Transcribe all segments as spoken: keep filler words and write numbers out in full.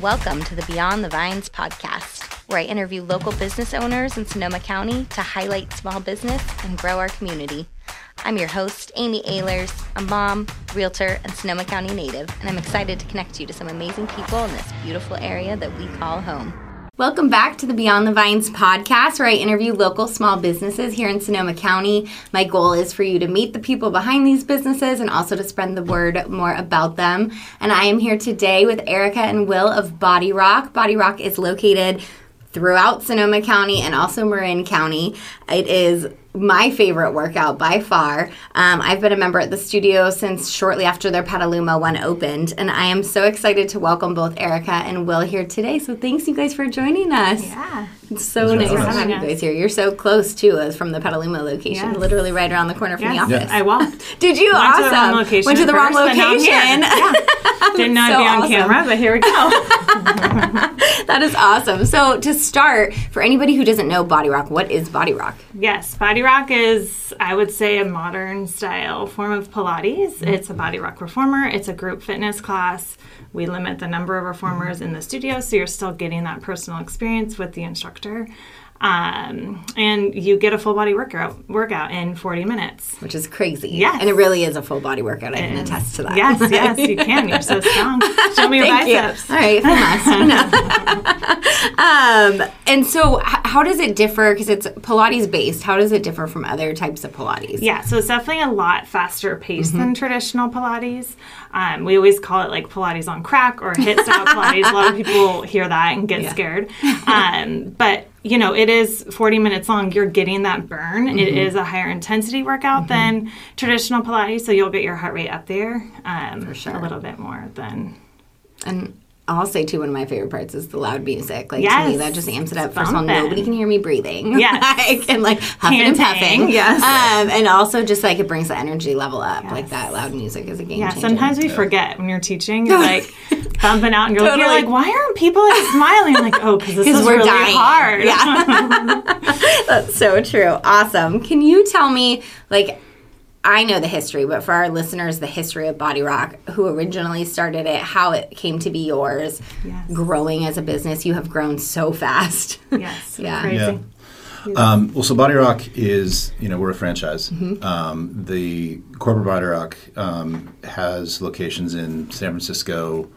Welcome to the Beyond the Vines podcast, where I interview local business owners in Sonoma County to highlight small business and grow our community. I'm your host, Amy Ehlers, a mom, realtor, and Sonoma County native, and I'm excited to connect you to some amazing people in this beautiful area that we call home. Welcome back to the Beyond the Vines podcast, where I interview local small businesses here in Sonoma County. My goal is for you to meet the people behind these businesses and also to spread the word more about them. And I am here today with Erika and Will of BodyRok. BodyRok is located throughout Sonoma County and also Marin County. It is my favorite workout by far. Um, I've been a member at the studio since shortly after their Petaluma one opened, and I am so excited to welcome both Erika and Will here today. So thanks you guys for joining us. Yeah. It's so nice to have you guys here. You're so close, too, uh, from the Petaluma location, yes. Literally right around the corner from yes. the office. Yes. I walked. Did you? Went awesome. To the wrong location Went to the wrong first, location. Yeah. Did not so be on awesome. camera, but here we go. That is awesome. So to start, for anybody who doesn't know BodyRok, what is BodyRok? Yes, BodyRok is, I would say, a modern style form of Pilates. It's a BodyRok reformer. It's a group fitness class. We limit the number of reformers in the studio, so you're still getting that personal experience with the instructor. Um, and you get a full body workout workout in forty minutes. Which is crazy. Yes. And it really is a full body workout. I it can is. attest to that. Yes, yes, you can. You're so strong. Show me your Thank biceps. You. All right, famous. um, and so h- how does it differ? Because it's Pilates based. How does it differ from other types of Pilates? Yeah, so it's definitely a lot faster paced mm-hmm. than traditional Pilates. Um, we always call it like Pilates on crack or hit style Pilates. A lot of people hear that and get yeah. scared. Um, but you know, it is forty minutes long. You're getting that burn. Mm-hmm. It is a higher intensity workout mm-hmm. than traditional Pilates, so you'll get your heart rate up there um, For sure. a little bit more than... And I'll say, too, one of my favorite parts is the loud music. Like, yes. to me, that just amps it up. First of all, nobody can hear me breathing. Yes. like, and, like, huffing Canting. and puffing. Yes. Um, and also just, like, it brings the energy level up. Yes. Like, that loud music is a game yeah, changer. Yeah, sometimes we forget when you're teaching. You're, like, bumping out. And you're, totally. like, you're like, why aren't people like, smiling? I'm like, oh, because this is really dying. hard. Yeah. That's so true. Awesome. Can you tell me, like... I know the history, but for our listeners, the history of BodyRok, who originally started it, how it came to be yours, yes. growing as a business. You have grown so fast. Yes. yeah. Crazy. yeah. Um, well, so BodyRok is, you know, we're a franchise. Mm-hmm. Um, the corporate BodyRok um, has locations in San Francisco,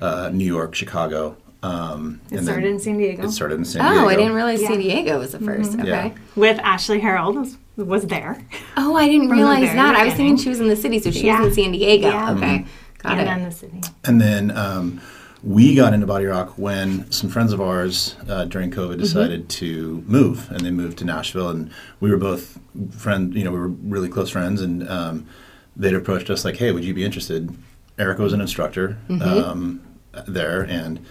uh, New York, Chicago. Um, it and started in San Diego. It started in San oh, Diego. Oh, I didn't realize yeah. San Diego was the first. Mm-hmm. Okay. Yeah. With Ashley Harold. Was there. Oh, I didn't realize that. Beginning. I was thinking she was in the city, so she yeah. was in San Diego. Yeah. Okay. Got and it. And then the city. And then um, we got into BodyRok when some friends of ours uh, during COVID decided mm-hmm. to move, and they moved to Nashville, and we were both friends, you know, we were really close friends, and um, they'd approached us like, hey, would you be interested? Erika was an instructor mm-hmm. um, there, and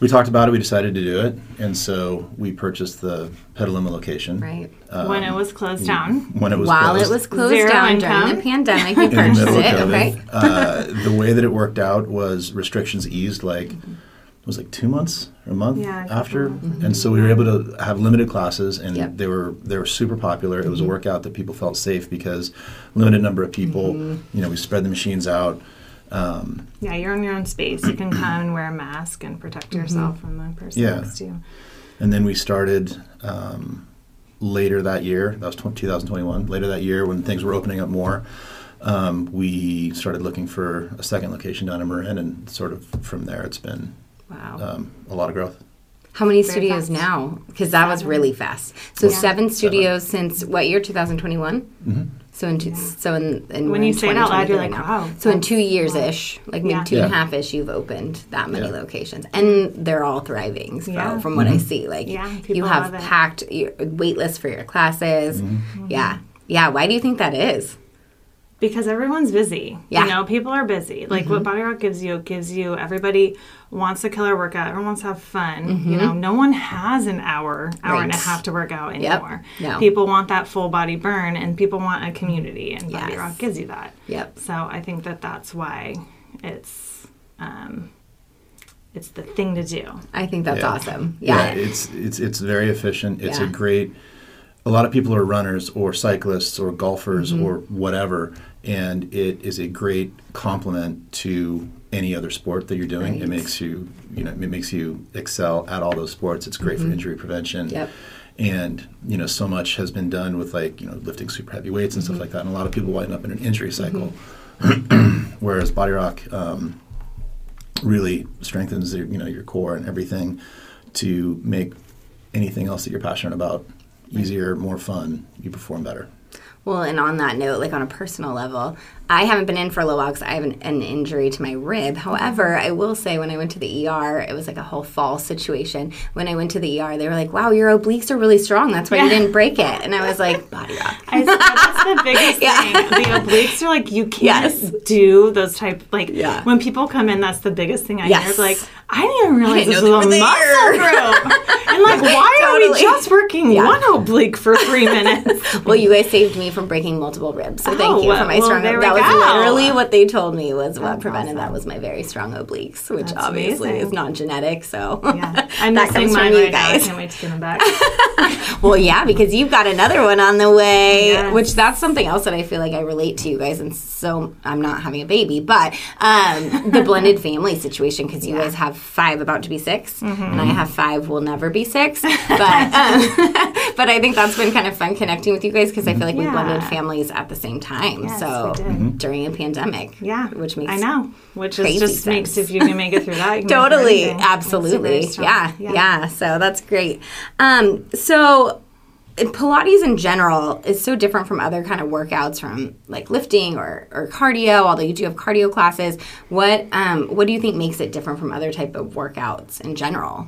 we talked about it. We decided to do it, and so we purchased the Petaluma location. Right um, when it was closed down. When it was while closed. it was closed Zero down income. during the pandemic, we purchased it. Okay. uh, the way that it worked out was restrictions eased. Like mm-hmm. it was like two months or a month yeah, after, mm-hmm. and so we were able to have limited classes, and yep. they were they were super popular. It was mm-hmm. a workout that people felt safe because limited number of people. Mm-hmm. You know, we spread the machines out. Um, yeah, you're in your own space. You can come and wear a mask and protect yourself mm-hmm. from the person yeah. next to you. And then we started um, later that year. That was twenty twenty-one. Later that year, when things were opening up more, um, we started looking for a second location down in Marin, and sort of from there, it's been wow. um, a lot of growth. How many Very studios fast. now? Because that was really fast. So yeah. seven studios seven. since what year? twenty twenty-one? Mm-hmm. So in two, yeah. so in, in when you say it out loud, you're like, wow. So in two years ish, like maybe yeah. two yeah. and a half ish, you've opened that many yeah. locations, and they're all thriving. So yeah. from what mm-hmm. I see, like yeah, you have packed your wait lists for your classes. Mm-hmm. Yeah, yeah. Why do you think that is? Because everyone's busy. Yeah. You know, people are busy. Like mm-hmm. what BodyRok gives you, it gives you everybody wants a killer workout. Everyone wants to have fun. Mm-hmm. You know, no one has an hour, hour right. and a half to work out anymore. Yep. No. People want that full body burn, and people want a community, and yes. BodyRok gives you that. Yep. So I think that that's why it's um, it's the thing to do. I think that's yeah. awesome. Yeah. yeah. It's it's it's very efficient. It's yeah. a great. A lot of people are runners or cyclists or golfers mm-hmm. or whatever, and it is a great complement to any other sport that you're doing. Right. It makes you, you know, it makes you excel at all those sports. It's great mm-hmm. for injury prevention. Yep. And, you know, so much has been done with, like, you know, lifting super heavy weights and mm-hmm. stuff like that. And a lot of people wind up in an injury cycle. Mm-hmm. Whereas BodyRok um, really strengthens, your, you know, your core and everything to make anything else that you're passionate about easier, more fun. You perform better. Well, and on that note, like on a personal level, I haven't been in for a little while because I have an, an injury to my rib. However, I will say when I went to the E R, it was like a whole fall situation. When I went to the E R, they were like, wow, your obliques are really strong. That's why yeah. you didn't break it. And I was like, BodyRok. I said, that's the biggest yeah. thing. The obliques are like, you can't yes. do those type, like yeah. when people come in, that's the biggest thing I yes. hear. Like, I didn't even realize this was a muscle group. And like, why totally. Are we just working yeah. one oblique for three minutes? Well, you guys saved me from breaking multiple ribs, so oh, thank you well, for my well, strong obliques. That was literally what they told me was what that's prevented awesome. That was my very strong obliques, which that's obviously amazing. Is non-genetic, so yeah. I'm that missing comes mine from you right guys. Now. I can't wait to get them back. Well, yeah, because you've got another one on the way, yes. which that's something else that I feel like I relate to you guys, and so I'm not having a baby, but um, the blended family situation, because you yeah. guys have five about to be six, mm-hmm. and I have five will never be six, but, um, but I think that's been kind of fun connecting with you guys, because I feel like yeah. we blended families at the same time, yes, so we did. During a pandemic. Yeah. Which makes I know. Which is just sense. Makes if you can make it through that. You can totally. Absolutely. Yeah. yeah. Yeah. So that's great. Um, so Pilates in general is so different from other kind of workouts from like lifting or, or cardio, although you do have cardio classes. What um, what do you think makes it different from other type of workouts in general?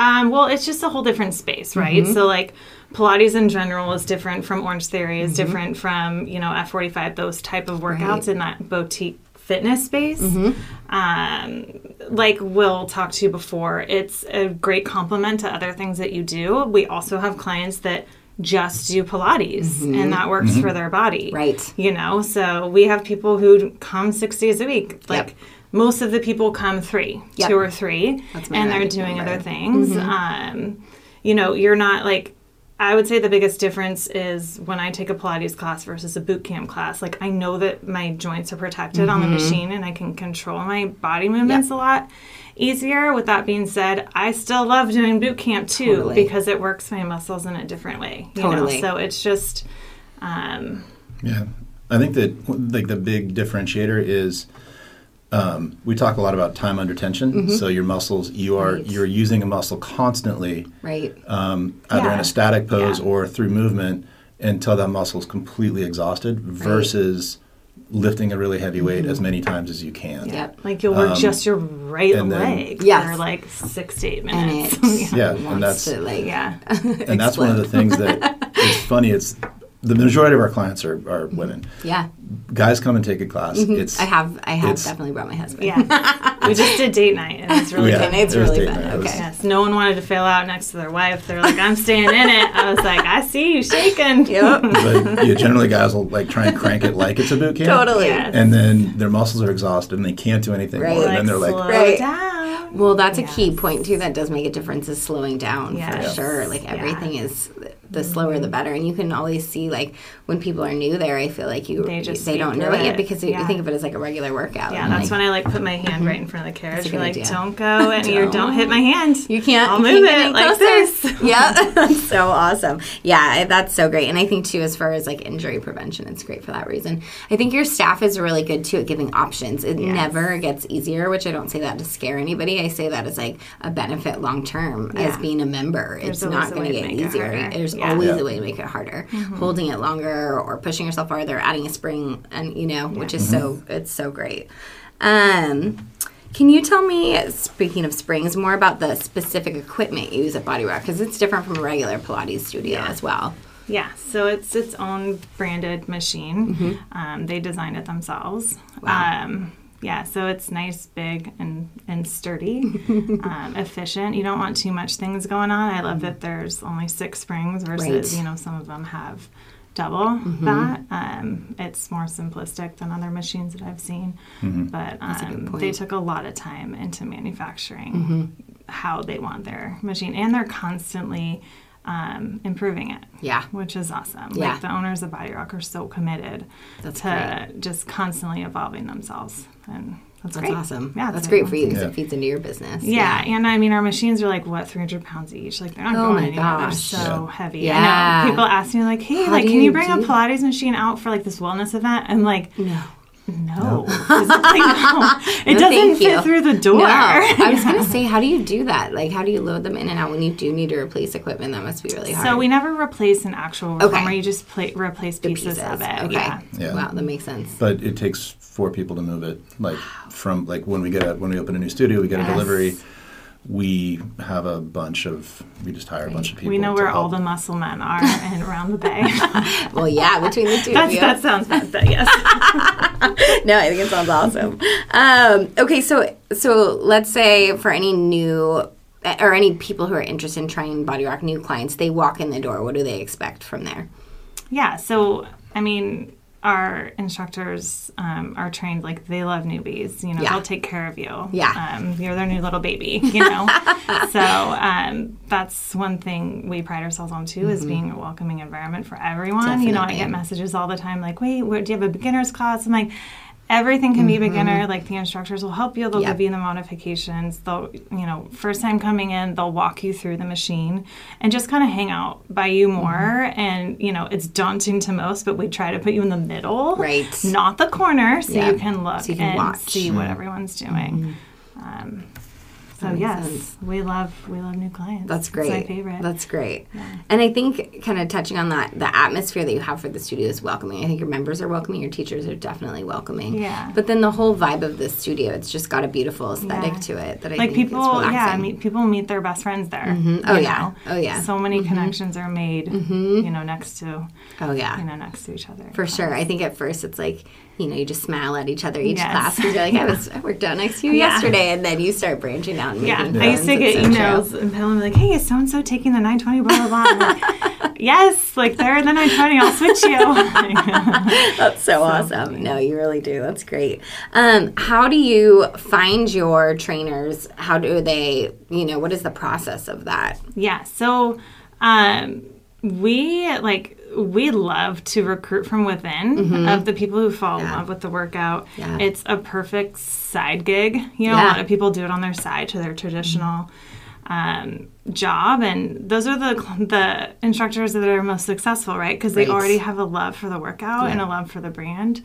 Um, well, it's just a whole different space, right? Mm-hmm. So like Pilates in general is different from Orange Theory, is mm-hmm. different from, you know, F forty-five, those type of workouts right. in that boutique fitness space. Mm-hmm. Um, like Will talked to you before, it's a great complement to other things that you do. We also have clients that just do Pilates, mm-hmm. and that works mm-hmm. for their body. Right. You know, so we have people who come six days a week. Like. Yep. Most of the people come three, yep. two or three, That's my and they're doing number. Other things. Mm-hmm. Um, you know, you're not like... I would say the biggest difference is when I take a Pilates class versus a boot camp class. Like, I know that my joints are protected mm-hmm. on the machine, and I can control my body movements yep. a lot easier. With that being said, I still love doing boot camp, too, totally. Because it works my muscles in a different way. You totally. Know? So it's just... Um, yeah. I think that, like, the big differentiator is... Um, we talk a lot about time under tension. Mm-hmm. So your muscles, you are right. you're using a muscle constantly, right? Um, either yeah. in a static pose yeah. or through movement until that muscle is completely exhausted. Versus right. lifting a really heavy mm-hmm. weight as many times as you can. Yep. Like you'll work um, just your right then, leg yes. for like six to eight minutes. And it's, yeah, yeah, and that's to, like, yeah, and that's one of the things that it's funny. It's the majority of our clients are, are women. Yeah. Guys come and take a class. Mm-hmm. It's I have I have definitely brought my husband. Yeah. We just did date night, and it's really yeah, fun. It's it really fun. Night. Okay. Yes. No one wanted to fail out next to their wife. They're like, I'm staying in it. I was like, I see you shaking. Yep. But, yeah, generally guys will like try and crank it like it's a boot camp. Totally. Yes. And then their muscles are exhausted, and they can't do anything right. more. And like, then they're like, slow right. down. Well, that's yes. a key point, too, that does make a difference is slowing down yes. for sure. Like, everything yeah. is... the slower the better, and you can always see like when people are new there, I feel like you they, just they don't know it yet because yeah. you think of it as like a regular workout. Yeah, that's like, when I like put my hand mm-hmm. right in front of the carriage. You're like, idea. Don't go and don't. Or don't hit my hand. You can't. I'll move can't it like this. Yep, that's so awesome. Yeah, that's so great. And I think too, as far as like injury prevention, it's great for that reason. I think your staff is really good too at giving options. It yes. never gets easier, which I don't say that to scare anybody. I say that as like a benefit long term yeah. as being a member. There's it's not going to get easier. It There's Yeah. always yeah. a way to make it harder. Mm-hmm. Holding it longer or pushing yourself farther, adding a spring, and you know, yeah. which is mm-hmm. so it's so great. Um, can you tell me, speaking of springs, more about the specific equipment you use at BodyRok? Because it's different from a regular Pilates studio yeah. as well. Yeah, so it's its own branded machine. Mm-hmm. Um, they designed it themselves. Wow. Um, yeah, so it's nice, big, and, and sturdy, um, efficient. You don't want too much things going on. I love that there's only six springs versus, right. you know, some of them have double mm-hmm. that. Um, it's more simplistic than other machines that I've seen. Mm-hmm. But um, they took a lot of time into manufacturing mm-hmm. how they want their machine. And they're constantly... Um, improving it. Yeah. Which is awesome. Yeah. Like the owners of BodyRok are so committed That's to great. Just constantly evolving themselves. And That's, that's awesome. Yeah, that's, that's great for you because yeah. it feeds into your business. Yeah. yeah, and I mean, our machines are like, what, three hundred pounds each? Like, they're not oh going anywhere. They're so yeah. heavy. Yeah. I know. People ask me, like, hey, How like, can you, you bring a Pilates that? machine out for, like, this wellness event? I'm like, no. No. no. It's like, no. It no, doesn't fit you. through the door. No. I yeah. was going to say, how do you do that? Like, how do you load them in and out when you do need to replace equipment? That must be really hard. So we never replace an actual reformer. Okay. You just play, replace pieces, pieces of it. Okay. Yeah. yeah. Wow, that makes sense. But it takes four people to move it. Like, from, like, when we get a, when we open a new studio, we get yes. a delivery. We have a bunch of, we just hire a bunch of people. We know where help. all the muscle men are and around the bay. Well, yeah, between the two That's, of you. That sounds bad, but yes. No, I think it sounds awesome. Um, okay, so so let's say for any new, or any people who are interested in trying BodyRok, new clients, they walk in the door. What do they expect from there? Yeah, so, I mean... Our instructors um, are trained, like, they love newbies. You know, yeah. they'll take care of you. Yeah. Um, you're their new little baby, you know. so um, that's one thing we pride ourselves on, too, mm-hmm. is being a welcoming environment for everyone. Definitely. You know, I get messages all the time, like, wait, where, do you have a beginner's class? I'm like, everything can mm-hmm. be beginner. Like, the instructors will help you. They'll yep. give you the modifications. They'll, you know, first time coming in, they'll walk you through the machine and just kind of hang out by you more. Mm-hmm. And, you know, it's daunting to most, but we try to put you in the middle. Right. Not the corner, so yep. you can look so you can and watch. see what everyone's doing. Mm-hmm. Um, so, yes, sense. we love we love new clients. That's great. It's my favorite. That's great. Yeah. And I think kind of touching on that, the atmosphere that you have for the studio is welcoming. I think your members are welcoming. Your teachers are definitely welcoming. Yeah. But then the whole vibe of the studio, it's just got a beautiful aesthetic yeah. to it that I like think people, is relaxing. Yeah, I mean, people meet their best friends there. Mm-hmm. Oh, yeah. Know? Oh, yeah. So many mm-hmm. connections are made, mm-hmm. you know, next to, oh, yeah. you know, next to each other. For class. sure. I think at first it's like, you know, you just smile at each other each yes. class because you're like, I, was, I worked out next to you yeah. yesterday. And then you start branching out. Yeah, I used to get emails and Petaluma like, hey, is so-and-so taking the nine twenty, blah, blah, blah. Like, yes, like, they're in the nine twenty, I'll switch you. That's so, so awesome. Funny. No, you really do. That's great. Um, how do you find your trainers? How do they, you know, what is the process of that? Yeah, so um, we, like, we love to recruit from within mm-hmm. of the people who fall yeah. in love with the workout. Yeah. It's a perfect side gig. You know, yeah. a lot of people do it on their side to their traditional um, job. And those are the the instructors that are most successful, right? Because they already have a love for the workout yeah. and a love for the brand.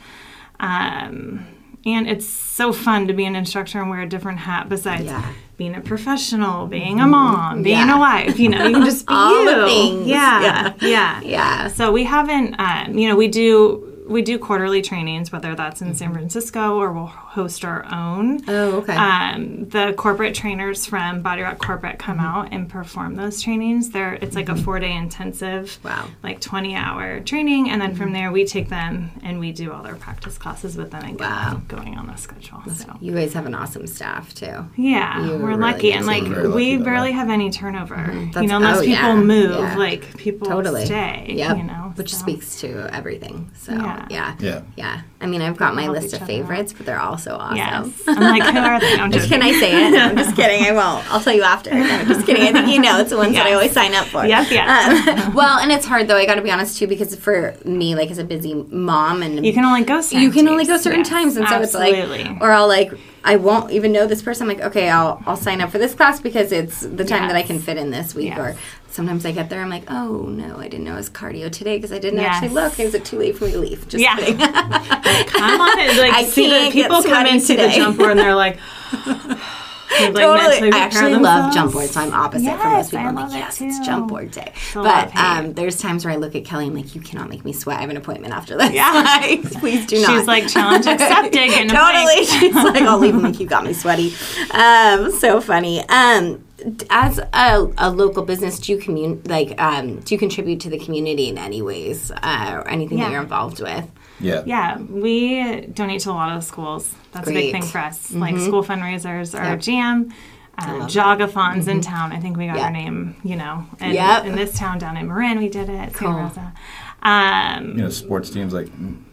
Um, and it's so fun to be an instructor and wear a different hat besides yeah. being a professional, being a mom, being yeah. a wife, you know, you can just be all you. The things. Yeah, yeah, yeah, yeah. So we haven't, um, you know, we do we do quarterly trainings, whether that's in mm-hmm. San Francisco or we'll host our own. Oh, okay. Um, the corporate trainers from BodyRok Corporate come mm-hmm. out and perform those trainings. They're it's like mm-hmm. a four day intensive, wow, like twenty hour training, and then mm-hmm. from there we take them and we do all their practice classes with them and get wow. them going on the schedule. So you guys have an awesome staff too. Yeah, You're we're really lucky, and like lucky we barely have any turnover. Mm-hmm. You know, unless oh, people yeah, move, yeah. like people totally. stay. Yep. You know, which so. speaks to everything. So yeah, yeah, yeah. yeah. I mean, I've got my list of favorites, out. but they're all so awesome. Yes. I'm like, who are they? I'm just Can I say it? No, I'm just kidding. I won't. I'll tell you after. No, I'm just kidding. I think you know it's the ones yes. that I always sign up for. Yes, yes. Um, well, and it's hard, though. I got to be honest, too, because for me, like, as a busy mom and... You can only go certain You can times. only go certain yes. times. And so Absolutely. it's like... Or I'll, like... I won't even know this person. I'm like, okay, I'll I'll sign up for this class because it's the time yes. that I can fit in this week. Yes. Or sometimes I get there, I'm like, oh, no, I didn't know it was cardio today because I didn't yes. actually look. Is it too late for me to leave? Just yeah. kidding. Like, come on. It. Like, I see the people come in, see the jump board, and they're like... Like totally. I actually themselves. love jump boards, so I'm opposite yes, from most people. I I'm like, yes, it it's jump board day. So but um, there's times where I look at Kelly and I'm like, you cannot make me sweat. I have an appointment after this. Yeah. Like, please do not. She's like, challenge accepted. And totally. She's like, I'll leave him like, you got me sweaty. Um, so funny. Um, as a, a local business, do you commun- like um, do you contribute to the community in any ways uh, or anything yeah. that you're involved with? Yeah. Yeah. We donate to a lot of schools. That's Great. a big thing for us. Mm-hmm. Like school fundraisers are our yep. jam. Um, Jogathons mm-hmm. in town. I think we got yep. our name, you know, in, yep. in this town down in Marin. We did it. Cool. Santa Rosa. Um, you know, sports teams, like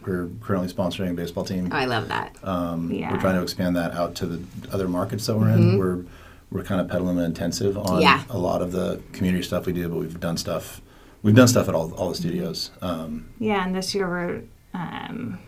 we're currently sponsoring a baseball team. Oh, I love that. Um, yeah. We're trying to expand that out to the other markets that we're mm-hmm. in. We're we're kind of Petaluma intensive on yeah. a lot of the community stuff we do, but we've done stuff. We've done stuff at all all the studios. Um, yeah, and this year we're... Um,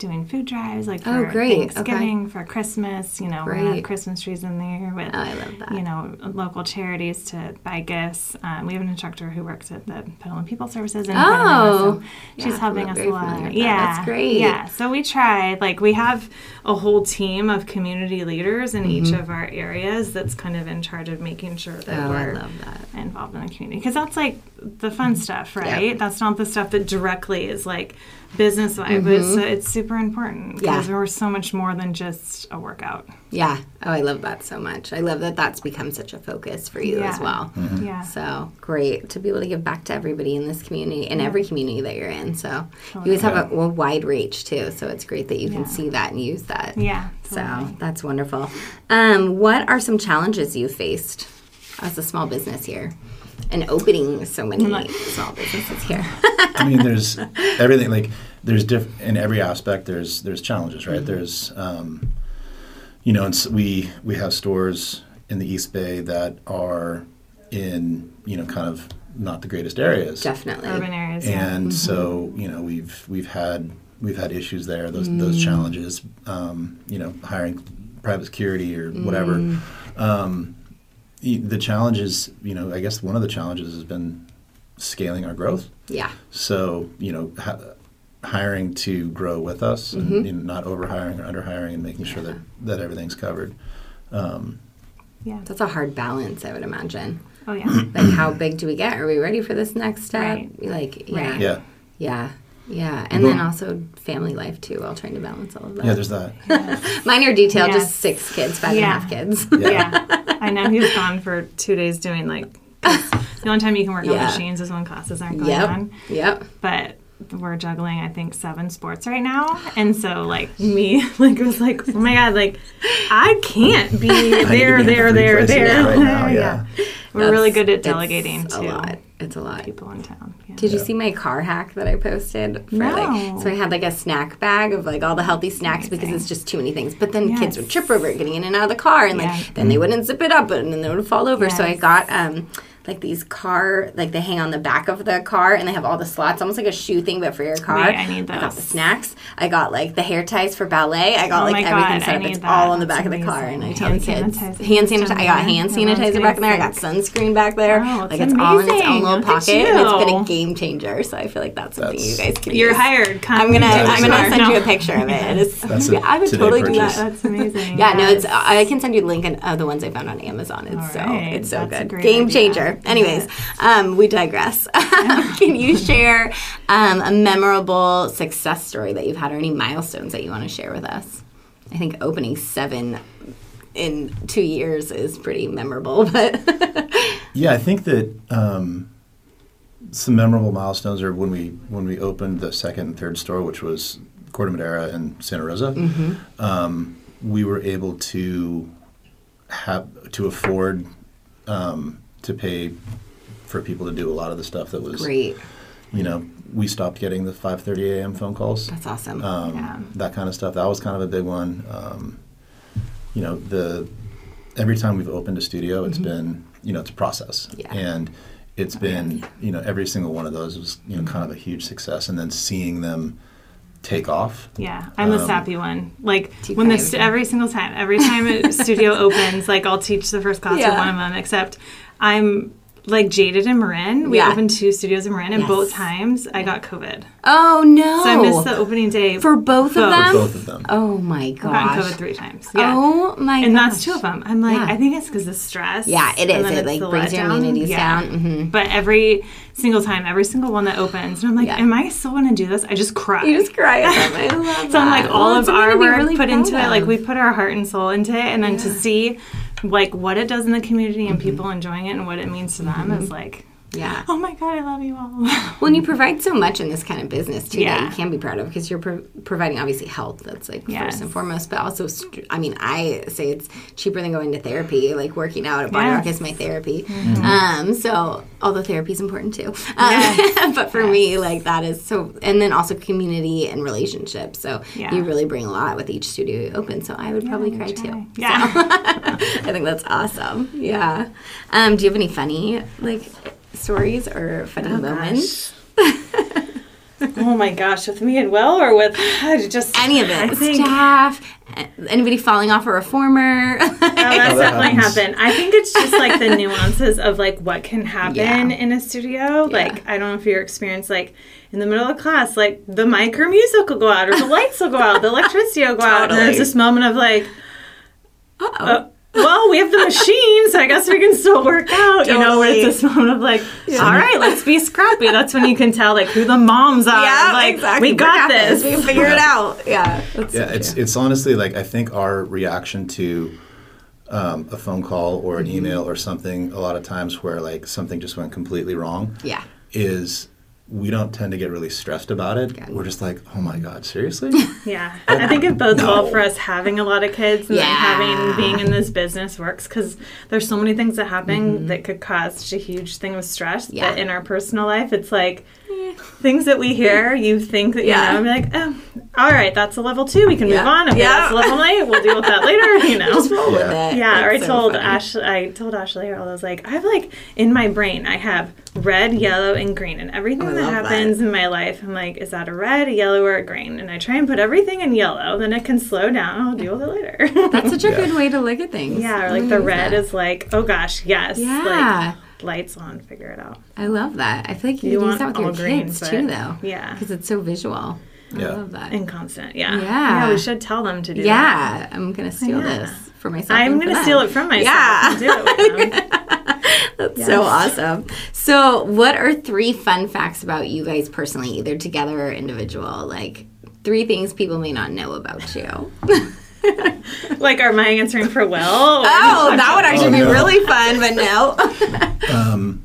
doing food drives, like for oh, great. Thanksgiving, okay. for Christmas. You know, great. We have Christmas trees in there with, oh, I love that. You know, local charities to buy gifts. Um, we have an instructor who works at the Petaluma People Services in Petaluma, so yeah, she's helping us a lot. That. Yeah, that's great. Yeah, so we try. Like we have a whole team of community leaders in mm-hmm. each of our areas that's kind of in charge of making sure that oh, we're I love that. Involved in the community, because that's like the fun stuff, right? Yep. That's not the stuff that directly is like business vibe, but mm-hmm. it's, it's super important because yeah. we're so much more than just a workout. Yeah. Oh, I love that so much. I love that that's become such a focus for you yeah. as well. Mm-hmm. Yeah. So great to be able to give back to everybody in this community and yeah. every community that you're in. So totally. You always have a, a wide reach too. So it's great that you yeah. can see that and use that. Yeah. Totally. So that's wonderful. Um, what are some challenges you faced as a small business here? And opening so many like, small businesses here. I mean, there's everything. Like, there's diff in every aspect. There's there's challenges, right? Mm-hmm. There's, um, you know, and we we have stores in the East Bay that are in you know kind of not the greatest areas, definitely urban areas, and yeah. so you know we've we've had we've had issues there. Those mm. those challenges, um, you know, hiring private security or whatever. Mm. Um, The challenge is, you know, I guess one of the challenges has been scaling our growth. Yeah. So, you know, ha- hiring to grow with us mm-hmm. and you know, not overhiring or underhiring and making yeah. sure that, that everything's covered. Um, yeah. That's a hard balance, I would imagine. Oh, yeah. Like, how big do we get? Are we ready for this next step? Right. Like, yeah. Right. Yeah. Yeah. Yeah, and well, then also family life, too, while trying to balance all of that. Yeah, there's that. Yeah. Mine are detailed, yes. just six kids, five yeah. and a half kids. Yeah. yeah. I know he's gone for two days doing, like, the only time you can work yeah. on machines is when classes aren't going yep. on. Yep. But we're juggling, I think, seven sports right now. And so, like, me, like, was like, oh, my God, like, I can't be there, be there, there, there. Right now, yeah. yeah. We're That's, really good at delegating, it's too. It's a lot. It's a lot. People in town. Yeah. Did you yeah. see my car hack that I posted? For no. Like, so I had, like, a snack bag of, like, all the healthy snacks Amazing. Because it's just too many things. But then yes. kids would trip over it getting in and out of the car. And, yeah. like, then they wouldn't zip it up. And then they would fall over. Yes. So I got... um. like these car, like they hang on the back of the car and they have all the slots, almost like a shoe thing, but for your car. Wait, I need those. I got the snacks. I got like the hair ties for ballet. I got oh like everything God, set up. It's that. all on the back That's of the amazing. car. And I tell the kids, sanitizer. hand sanitizer. I got hand sanitizer yeah, back in there. I got sunscreen back there. Oh, like it's amazing. all in its own little Look pocket. And it's been a game changer. So I feel like that's something that's, you guys can You're use. hired. Come I'm gonna, I'm gonna send no. you a picture of it. It's, that's yeah, a, I would totally purchase. do that. That's amazing. Yeah, no, it's. I can send you the link of the ones I found on Amazon. It's so, it's so good. Game changer. Anyways, um, we digress. Can you share um, a memorable success story that you've had or any milestones that you want to share with us? I think opening seven in two years is pretty memorable. But yeah, I think that um, some memorable milestones are when we when we opened the second and third store, which was Corte Madera and Santa Rosa. Mm-hmm. Um, we were able to have to afford... Um, to pay for people to do a lot of the stuff that was great. You know, we stopped getting the five thirty a.m. phone calls. That's awesome. Um, yeah. That kind of stuff. That was kind of a big one. Um, you know, the every time we've opened a studio, it's mm-hmm. been, you know, it's a process. Yeah. And it's okay. been, yeah. you know, every single one of those was, you know, mm-hmm. kind of a huge success. And then seeing them take off. Yeah, I'm um, the sappy one. Like, when the st- every single time, every time a studio opens, like, I'll teach the first class yeah. with one of them, except... I'm like jaded in Marin. We yeah. opened two studios in Marin, and yes. both times I got COVID. Oh no! So I missed the opening day for both, both. of them. For both of them. Oh my gosh! I've gotten COVID three times. Yeah. Oh my! And gosh. that's two of them. I'm like, yeah. I think it's because of stress. Yeah, it is. It like brings your immunities yeah. down. Mm-hmm. But every single time, every single one that opens, and I'm like, yeah. am I still going to do this? I just cry. You just cry. At them. I love so I'm like, all well, of our work really put into of. it. Like we put our heart and soul into it, and then yeah. to see. Like, what it does in the community and mm-hmm. people enjoying it and what it means to them mm-hmm. is, like, yeah. oh, my God, I love you all. Well, and you provide so much in this kind of business, too, yeah. that you can be proud of because you're pro- providing, obviously, health. That's, like, yes. first and foremost. But also, st- I mean, I say it's cheaper than going to therapy. Like, working out at BodyRok yes. is my therapy. Mm-hmm. Um, so, although therapy is important, too. Um, yes. But for yes. me, like, that is so – and then also community and relationships. So, yeah. you really bring a lot with each studio you open. So, I would yeah, probably cry, try. too. Yeah. So. I think that's awesome. Yeah. Um, do you have any funny, like – stories or funny oh, moments? Oh my gosh, with me and Will, or with just any of it? Staff, anybody falling off a reformer? Oh, that's definitely happened. I think it's just like the nuances of like what can happen yeah. in a studio. Yeah. Like, I don't know if your experience, like in the middle of class, like the mic or music will go out, or the lights will go out, the electricity will go totally. out, and there's this moment of like, uh oh. Well, we have the machine, so I guess we can still work out. Totally. You know, where it's this moment of like, yeah. all right, let's be scrappy. That's when you can tell like who the moms are. Yeah, like, exactly. We got this. this. We figure yeah. it out. Yeah. That's yeah. So it's true. It's honestly like, I think our reaction to um, a phone call or an mm-hmm. email or something, a lot of times where like something just went completely wrong. Yeah. Is. We don't tend to get really stressed about it. Yeah. We're just like, oh, my God, seriously? Yeah. Oh, I think it bodes no. well for us having a lot of kids and yeah. then having being in this business works, because there's so many things that happen mm-hmm. that could cause such a huge thing of stress yeah. that in our personal life, it's like eh. things that we hear, you think that, you yeah. know, I'm like, oh, all right, that's a level two. We can yeah. move on. If yeah. that's a level eight, we'll deal with that later, you know. Just roll yeah. with it. Yeah, that's or I so told Ashley, I told Ashley Harold, I was like, I have like, in my brain, I have red, yellow, and green, and everything oh, that happens that. in my life, I'm like, is that a red, a yellow, or a green? And I try and put everything in yellow, then it can slow down. I'll deal with it later. That's such a yeah. good way to look at things. Yeah, or like the red that. is like, oh gosh, yes, yeah. like lights on, figure it out. I love that. I feel like you, you can use that with your green, kids too, though. Yeah, because it's so visual. Yeah. I love that. And constant. Yeah. Yeah. Yeah, we should tell them to do yeah. that. Yeah, I'm gonna steal yeah. this for myself. I'm and gonna them. steal it from myself. Yeah. And do it with them. That's yes. so awesome. So what are three fun facts about you guys personally, either together or individual? Like, three things people may not know about you. Like, am I answering for Will? Oh, that would actually oh, no. be really fun, but no. um,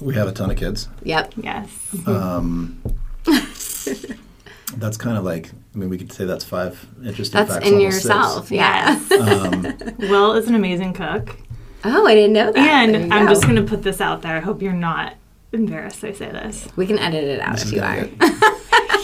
we have a ton of kids. Yep. Yes. Um, that's kind of like... I mean, we could say that's five interesting that's facts. That's in yourself, six. yeah. Um, Will is an amazing cook. Oh, I didn't know that. And I'm go. just going to put this out there. I hope you're not embarrassed I say this. We can edit it out this if you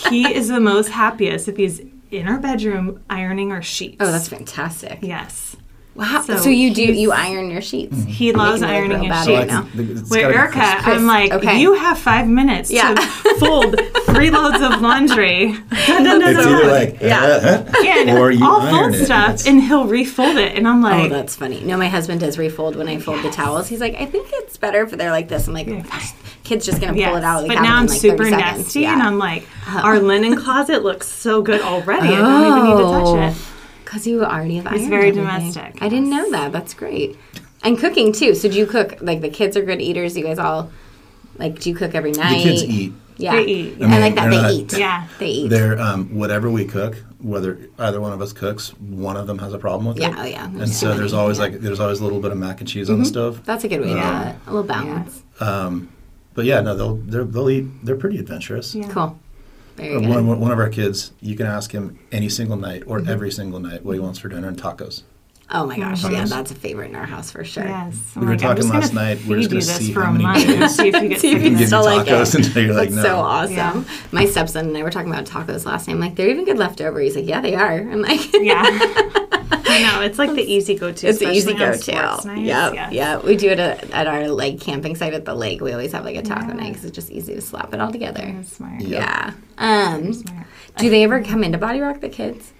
are. He is the most happiest if he's in our bedroom ironing our sheets. Oh, that's fantastic. Yes. Wow. So, so you do you iron your sheets. Mm-hmm. He loves ironing his sheets. So like, Wait, Erika, I'm like, okay. you have five minutes yeah. to fold three loads of laundry. da, da, da, it's da, either da. like, yeah, uh, yeah. or you I'll iron fold it. stuff, it's... and he'll refold it, and I'm like, oh, that's funny. No, my husband does refold when I fold yes. the towels. He's like, I think it's better if they're like this. I'm like, yeah. oh, kid's just gonna pull yes. it out. Like, but now I'm like super nasty, yeah. and I'm like, oh. our linen closet looks so good already. I don't even need to touch it. Because you already have iron. He's very everything. domestic. Yes. I didn't know that. That's great. And cooking, too. So do you cook, like, the kids are good eaters. You guys all, like, do you cook every night? The kids eat. Yeah. They eat. Yeah. I, mean, I like that. They not, eat. Yeah. They eat. They're, um, whatever we cook, whether either one of us cooks, one of them has a problem with yeah, it. Yeah, oh, yeah. And that's so funny. there's always, yeah. like, there's always a little bit of mac and cheese mm-hmm. on the stove. That's a good way um, to do it. A little balance. Yeah. Um, but, yeah, no, they'll they'll, they'll eat. They're pretty adventurous. Yeah. Cool. One, one of our kids, you can ask him any single night or mm-hmm. every single night what he wants for dinner, and tacos. Oh my gosh, tacos. yeah, that's a favorite in our house for sure. Yes. We were oh talking last night. We're just going to see how many days see if you get see if you can still like tacos it. Until you're like, that's no. so awesome. Yeah. My stepson and I were talking about tacos last night. I'm like, they're even good leftover. He's like, yeah, they are. I'm like, yeah. I know. It's like the easy go-to. It's the easy go-to. Yeah, yeah. Yep. We do it at, at our like camping site at the lake. We always have like a taco yeah. night because it's just easy to slap it all together. That's smart. Yep. Yeah. Um, smart. Do they ever come into BodyRok, the kids?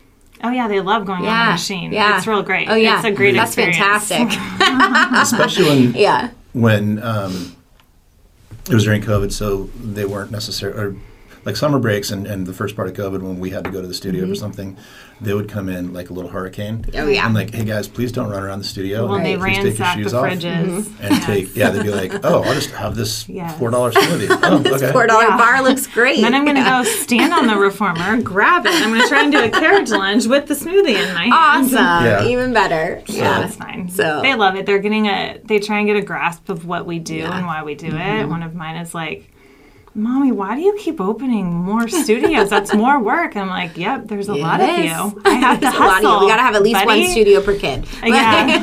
Oh, yeah. They love going yeah. on the machine. Yeah. It's real great. Oh, yeah. It's a great That's experience. That's fantastic. Especially when, yeah. when um, it was during COVID, so they weren't necessarily – like summer breaks and, and the first part of COVID when we had to go to the studio mm-hmm. or something, they would come in like a little hurricane. Oh, yeah. I'm like, hey, guys, please don't run around the studio. Well, they ransacked the fridges. Mm-hmm. And yes. take, yeah, they'd be like, oh, I'll just have this yes. four dollar smoothie. Oh, this okay. four dollar yeah. bar looks great. Then I'm going to yeah. go stand on the reformer, grab it. I'm going to try and do a carriage lunge with the smoothie in my hand. Awesome. Yeah. Even better. So, yeah, that's fine. So they love it. They're getting a, they try and get a grasp of what we do yeah. and why we do mm-hmm. it. One of mine is like, Mommy, why do you keep opening more studios? That's more work. I'm like, yep, there's a it lot is. of you. I have to hustle. We got to have at least buddy. one studio per kid. Yeah.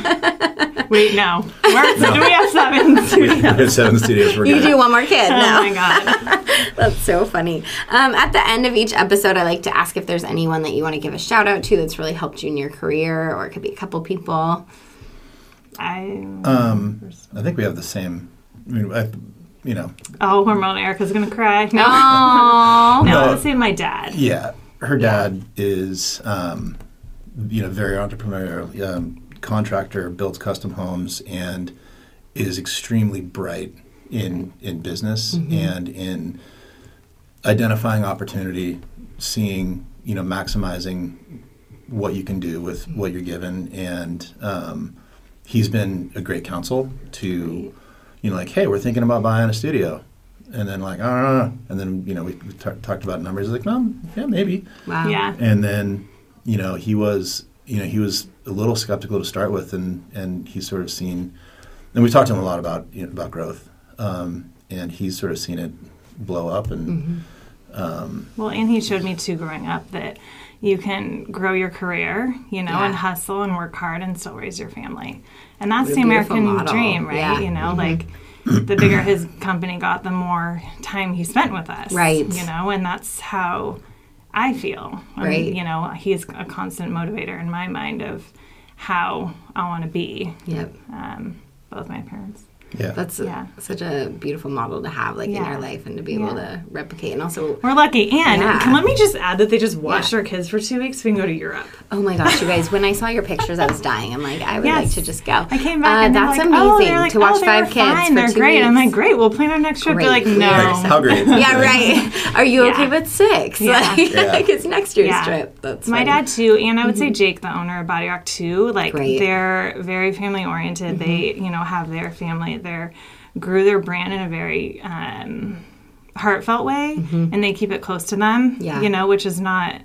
Wait, no. We're, so no. Do we have seven studios? We have seven studios per kid. You do one more kid. Oh, no. my God. That's so funny. Um, at the end of each episode, I like to ask if there's anyone that you want to give a shout-out to that's really helped you in your career, or it could be a couple people. I, um, I think we have the same. I mean, I you know. Oh, hormone Erica's going to cry. No. No, no. I would say my dad. Yeah. Her dad yeah. is, um, you know, very entrepreneurial, um, contractor, builds custom homes, and is extremely bright in, in business mm-hmm. and in identifying opportunity, seeing, you know, maximizing what you can do with what you're given. And um, he's been a great counsel to, you know, like, hey, we're thinking about buying a studio. And then like, ah, and then, you know, we, we t- talked about numbers. Like, no, yeah, maybe. Wow. Yeah. And then, you know, he was, you know, he was a little skeptical to start with, and, and he's sort of seen, and we talked to him a lot about, you know, about growth. Um, and he's sort of seen it blow up. And mm-hmm. um, well, and he showed me too growing up that you can grow your career, you know, yeah. and hustle and work hard and still raise your family. And that's the American model. Dream, right? Yeah. You know, mm-hmm. like. The bigger his company got, the more time he spent with us. Right. You know, and that's how I feel. I right. mean, you know, he's a constant motivator in my mind of how I want to be. Yep. Um, both my parents. Yeah. That's a, yeah. such a beautiful model to have, like, yeah. in our life and to be yeah. able to replicate. And also... We're lucky. And yeah. can, let me just add that they just watched yeah. our kids for two weeks so we can go to Europe. Oh, my gosh, you guys. When I saw your pictures, I was dying. I'm like, I would yes. like to just go. I came back uh, and that's like, amazing oh, like, to watch oh, five kids fine. For they're two great. Weeks. I'm like, great. We'll plan our next trip. Great. They're like, no. Right. How great. Yeah, right. Are you yeah. okay with six? Yeah. Like, yeah. like, it's next year's yeah. trip. That's my funny. Dad, too. And I would mm-hmm. say Jake, the owner of BodyRok, too. Like, great. They're very family-oriented. Mm-hmm. They, you know, have their family. They grew their brand in a very um, heartfelt way, mm-hmm. and they keep it close to them, yeah. you know, which is not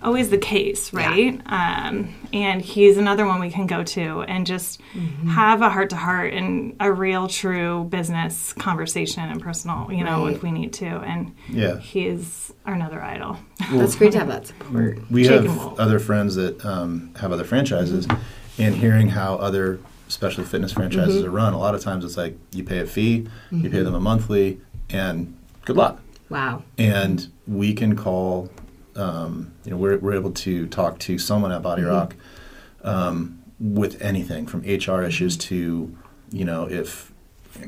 always the case, right? Yeah. Um, and he's another one we can go to and just mm-hmm. have a heart-to-heart and a real, true business conversation and personal, you know, right. if we need to. And yeah. he's another idol. Well, that's great to have that support. We Jake have other friends that um, have other franchises, mm-hmm. and hearing how other special fitness franchises mm-hmm. are run. A lot of times it's like you pay a fee, mm-hmm. you pay them a monthly, and good luck. Wow. And we can call, um, you know, we're we're able to talk to someone at BodyRok mm-hmm. um, with anything from H R issues to, you know, if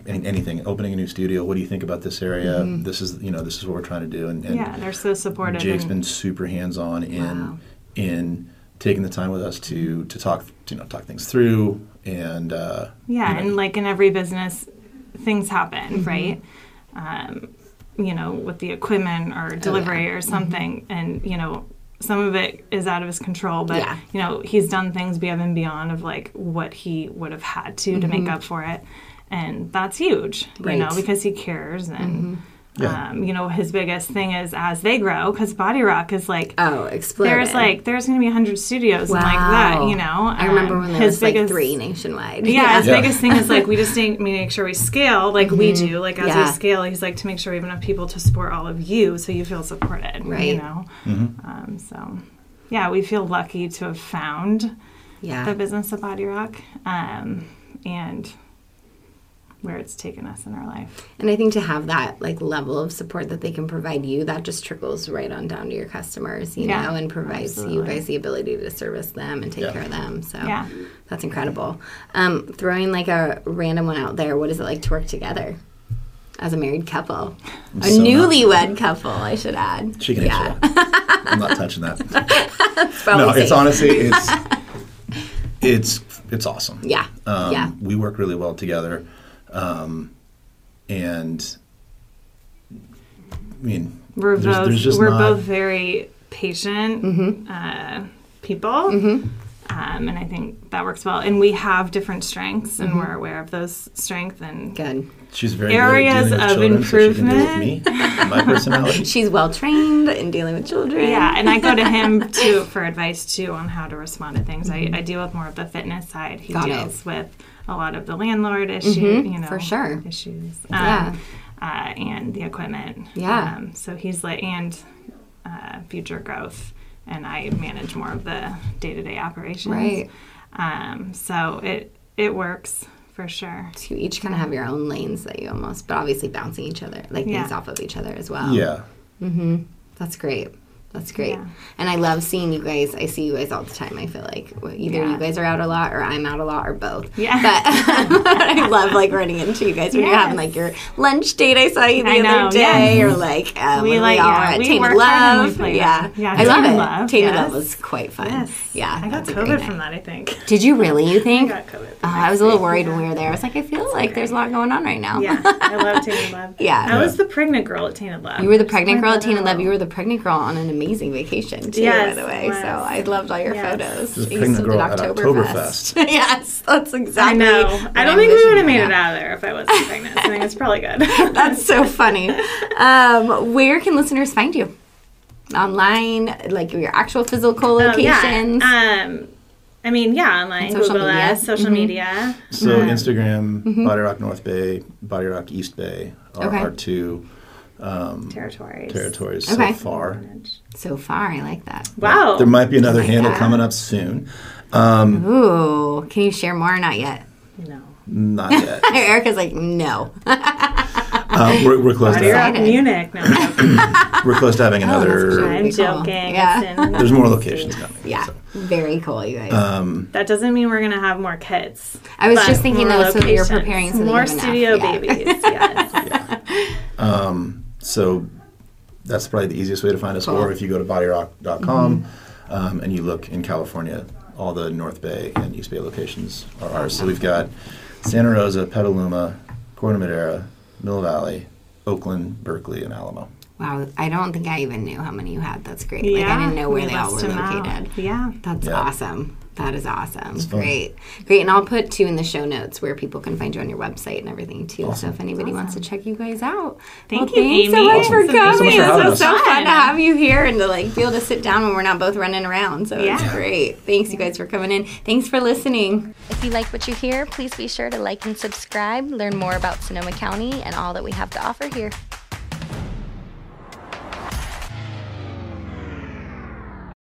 any, anything, opening a new studio, what do you think about this area? Mm-hmm. This is, you know, this is what we're trying to do. And, and yeah, they're so supportive. Jake's been super hands-on in wow. in taking the time with us to to talk, you know, talk things through. And uh, yeah, you know. And like in every business, things happen, mm-hmm. right? Um, you know, with the equipment or delivery oh, yeah. or something, mm-hmm. and you know, some of it is out of his control. But yeah. you know, he's done things beyond and beyond of like what he would have had to mm-hmm. to make up for it, and that's huge, right. you know, because he cares and. Mm-hmm. Yeah. Um, you know, his biggest thing is as they grow, because BodyRok is like, oh, exploded. There's like, there's going to be one hundred studios wow. and like that, you know. Um, I remember when there was biggest, like three nationwide. Yeah, yeah. his yeah. biggest thing is like, we just need to make sure we scale like mm-hmm. we do. Like as yeah. we scale, he's like to make sure we have enough people to support all of you so you feel supported, right. you know. Mm-hmm. Um, so, yeah, we feel lucky to have found yeah. the business of BodyRok um, and... where it's taken us in our life. And I think to have that, like, level of support that they can provide you, that just trickles right on down to your customers, you yeah, know, and provides absolutely. You guys the ability to service them and take yeah. care of them. So yeah. that's incredible. Um, throwing, like, a random one out there, what is it like to work together as a married couple? I'm a so newlywed not. Couple, I should add. She can yeah. I'm not touching that. That's probably no, safe. It's honestly, it's, it's, it's awesome. Yeah. Um, yeah. We work really well together. Um, and I mean, we're there's, both, there's just we're not... both very patient, mm-hmm. uh, people. Mm-hmm. Um, and I think that works well. And we have different strengths mm-hmm. and we're aware of those strengths and good. She's very areas good at dealing with children, of improvement. So she can deal with me, my personality. She's well trained in dealing with children. Yeah. And I go to him too for advice too on how to respond to things. Mm-hmm. I, I deal with more of the fitness side. He Got deals it. With a lot of the landlord issue, mm-hmm, you know, for sure. issues, um, yeah. uh, and the equipment. Yeah. Um, so he's like, and uh, future growth, and I manage more of the day-to-day operations. Right. Um, so it it works for sure. So you each kind of have your own lanes that you almost, but obviously bouncing each other, like yeah. things off of each other as well. Yeah. Mm-hmm. That's great. That's great. Yeah. And I love seeing you guys. I see you guys all the time, I feel like. Either yeah. you guys are out a lot or I'm out a lot or both. Yeah. But, but I love like running into you guys when yes. you're having like your lunch date. I saw you the I other know, day, yeah. or like um, we, like, we all yeah, at we Tainted Love. Yeah. yeah, I love it. Love, Tainted yes. Love was quite fun. Yes. Yeah, I got COVID from that. I think. Did you really? You think? I got COVID. Oh, I was a little worried yeah. when we were there. I was like, I feel That's like great. There's a lot going on right now. Yeah, I love Tainted Love. Yeah, I was the pregnant girl at Tainted Love. You were the pregnant girl at Tainted Love. You were the pregnant girl on an amazing vacation too, by the way. So I loved all your photos. The pregnant girl at Oktoberfest. Yes, that's exactly. I know. I don't think we would have made it out of there if I wasn't pregnant. I think it's probably good. That's so funny. Um, where can listeners find you? Online, like your actual physical locations. Um, yeah. Um, I mean, yeah, online. Google us, social mm-hmm. media. So um, Instagram, mm-hmm. BodyRok North Bay, BodyRok East Bay, are okay. our two um, territories. Territories okay. so far. So far, I like that. Wow. Yeah, there might be another like handle that. coming up soon. Um, Ooh, can you share more? Not yet. No. Not yet. Erika's like, no. um, we're, we're close Body to having Munich. No, we're close to having another. Oh, I'm joking. Cool. Yeah. There's more locations coming. Yeah. So. Very cool, you guys. Um, that doesn't mean we're gonna have more kids. I was just thinking though, locations. So you're preparing some more studio enough. babies. Yeah. Yes. Yeah. Um, so that's probably the easiest way to find us. Cool. Or if you go to body rock dot com mm-hmm. um, and you look in California, all the North Bay and East Bay locations are ours. So we've got Santa Rosa, Petaluma, Corte Madera, Mill Valley, Oakland, Berkeley, and Alamo. Wow, I don't think I even knew how many you had. That's great. Yeah, like I didn't know where they all were located. Out. Yeah, that's yeah. awesome. That is awesome. Great. Great. And I'll put, too, in the show notes where people can find you on your website and everything, too. Awesome. So if anybody awesome. wants to check you guys out. Thank well, you, Amy. so much awesome. for coming. This so was so fun to have you here and to, like, be able to sit down when we're not both running around. So yeah. it's great. Thanks, you guys, for coming in. Thanks for listening. If you like what you hear, please be sure to like and subscribe. Learn more about Sonoma County and all that we have to offer here.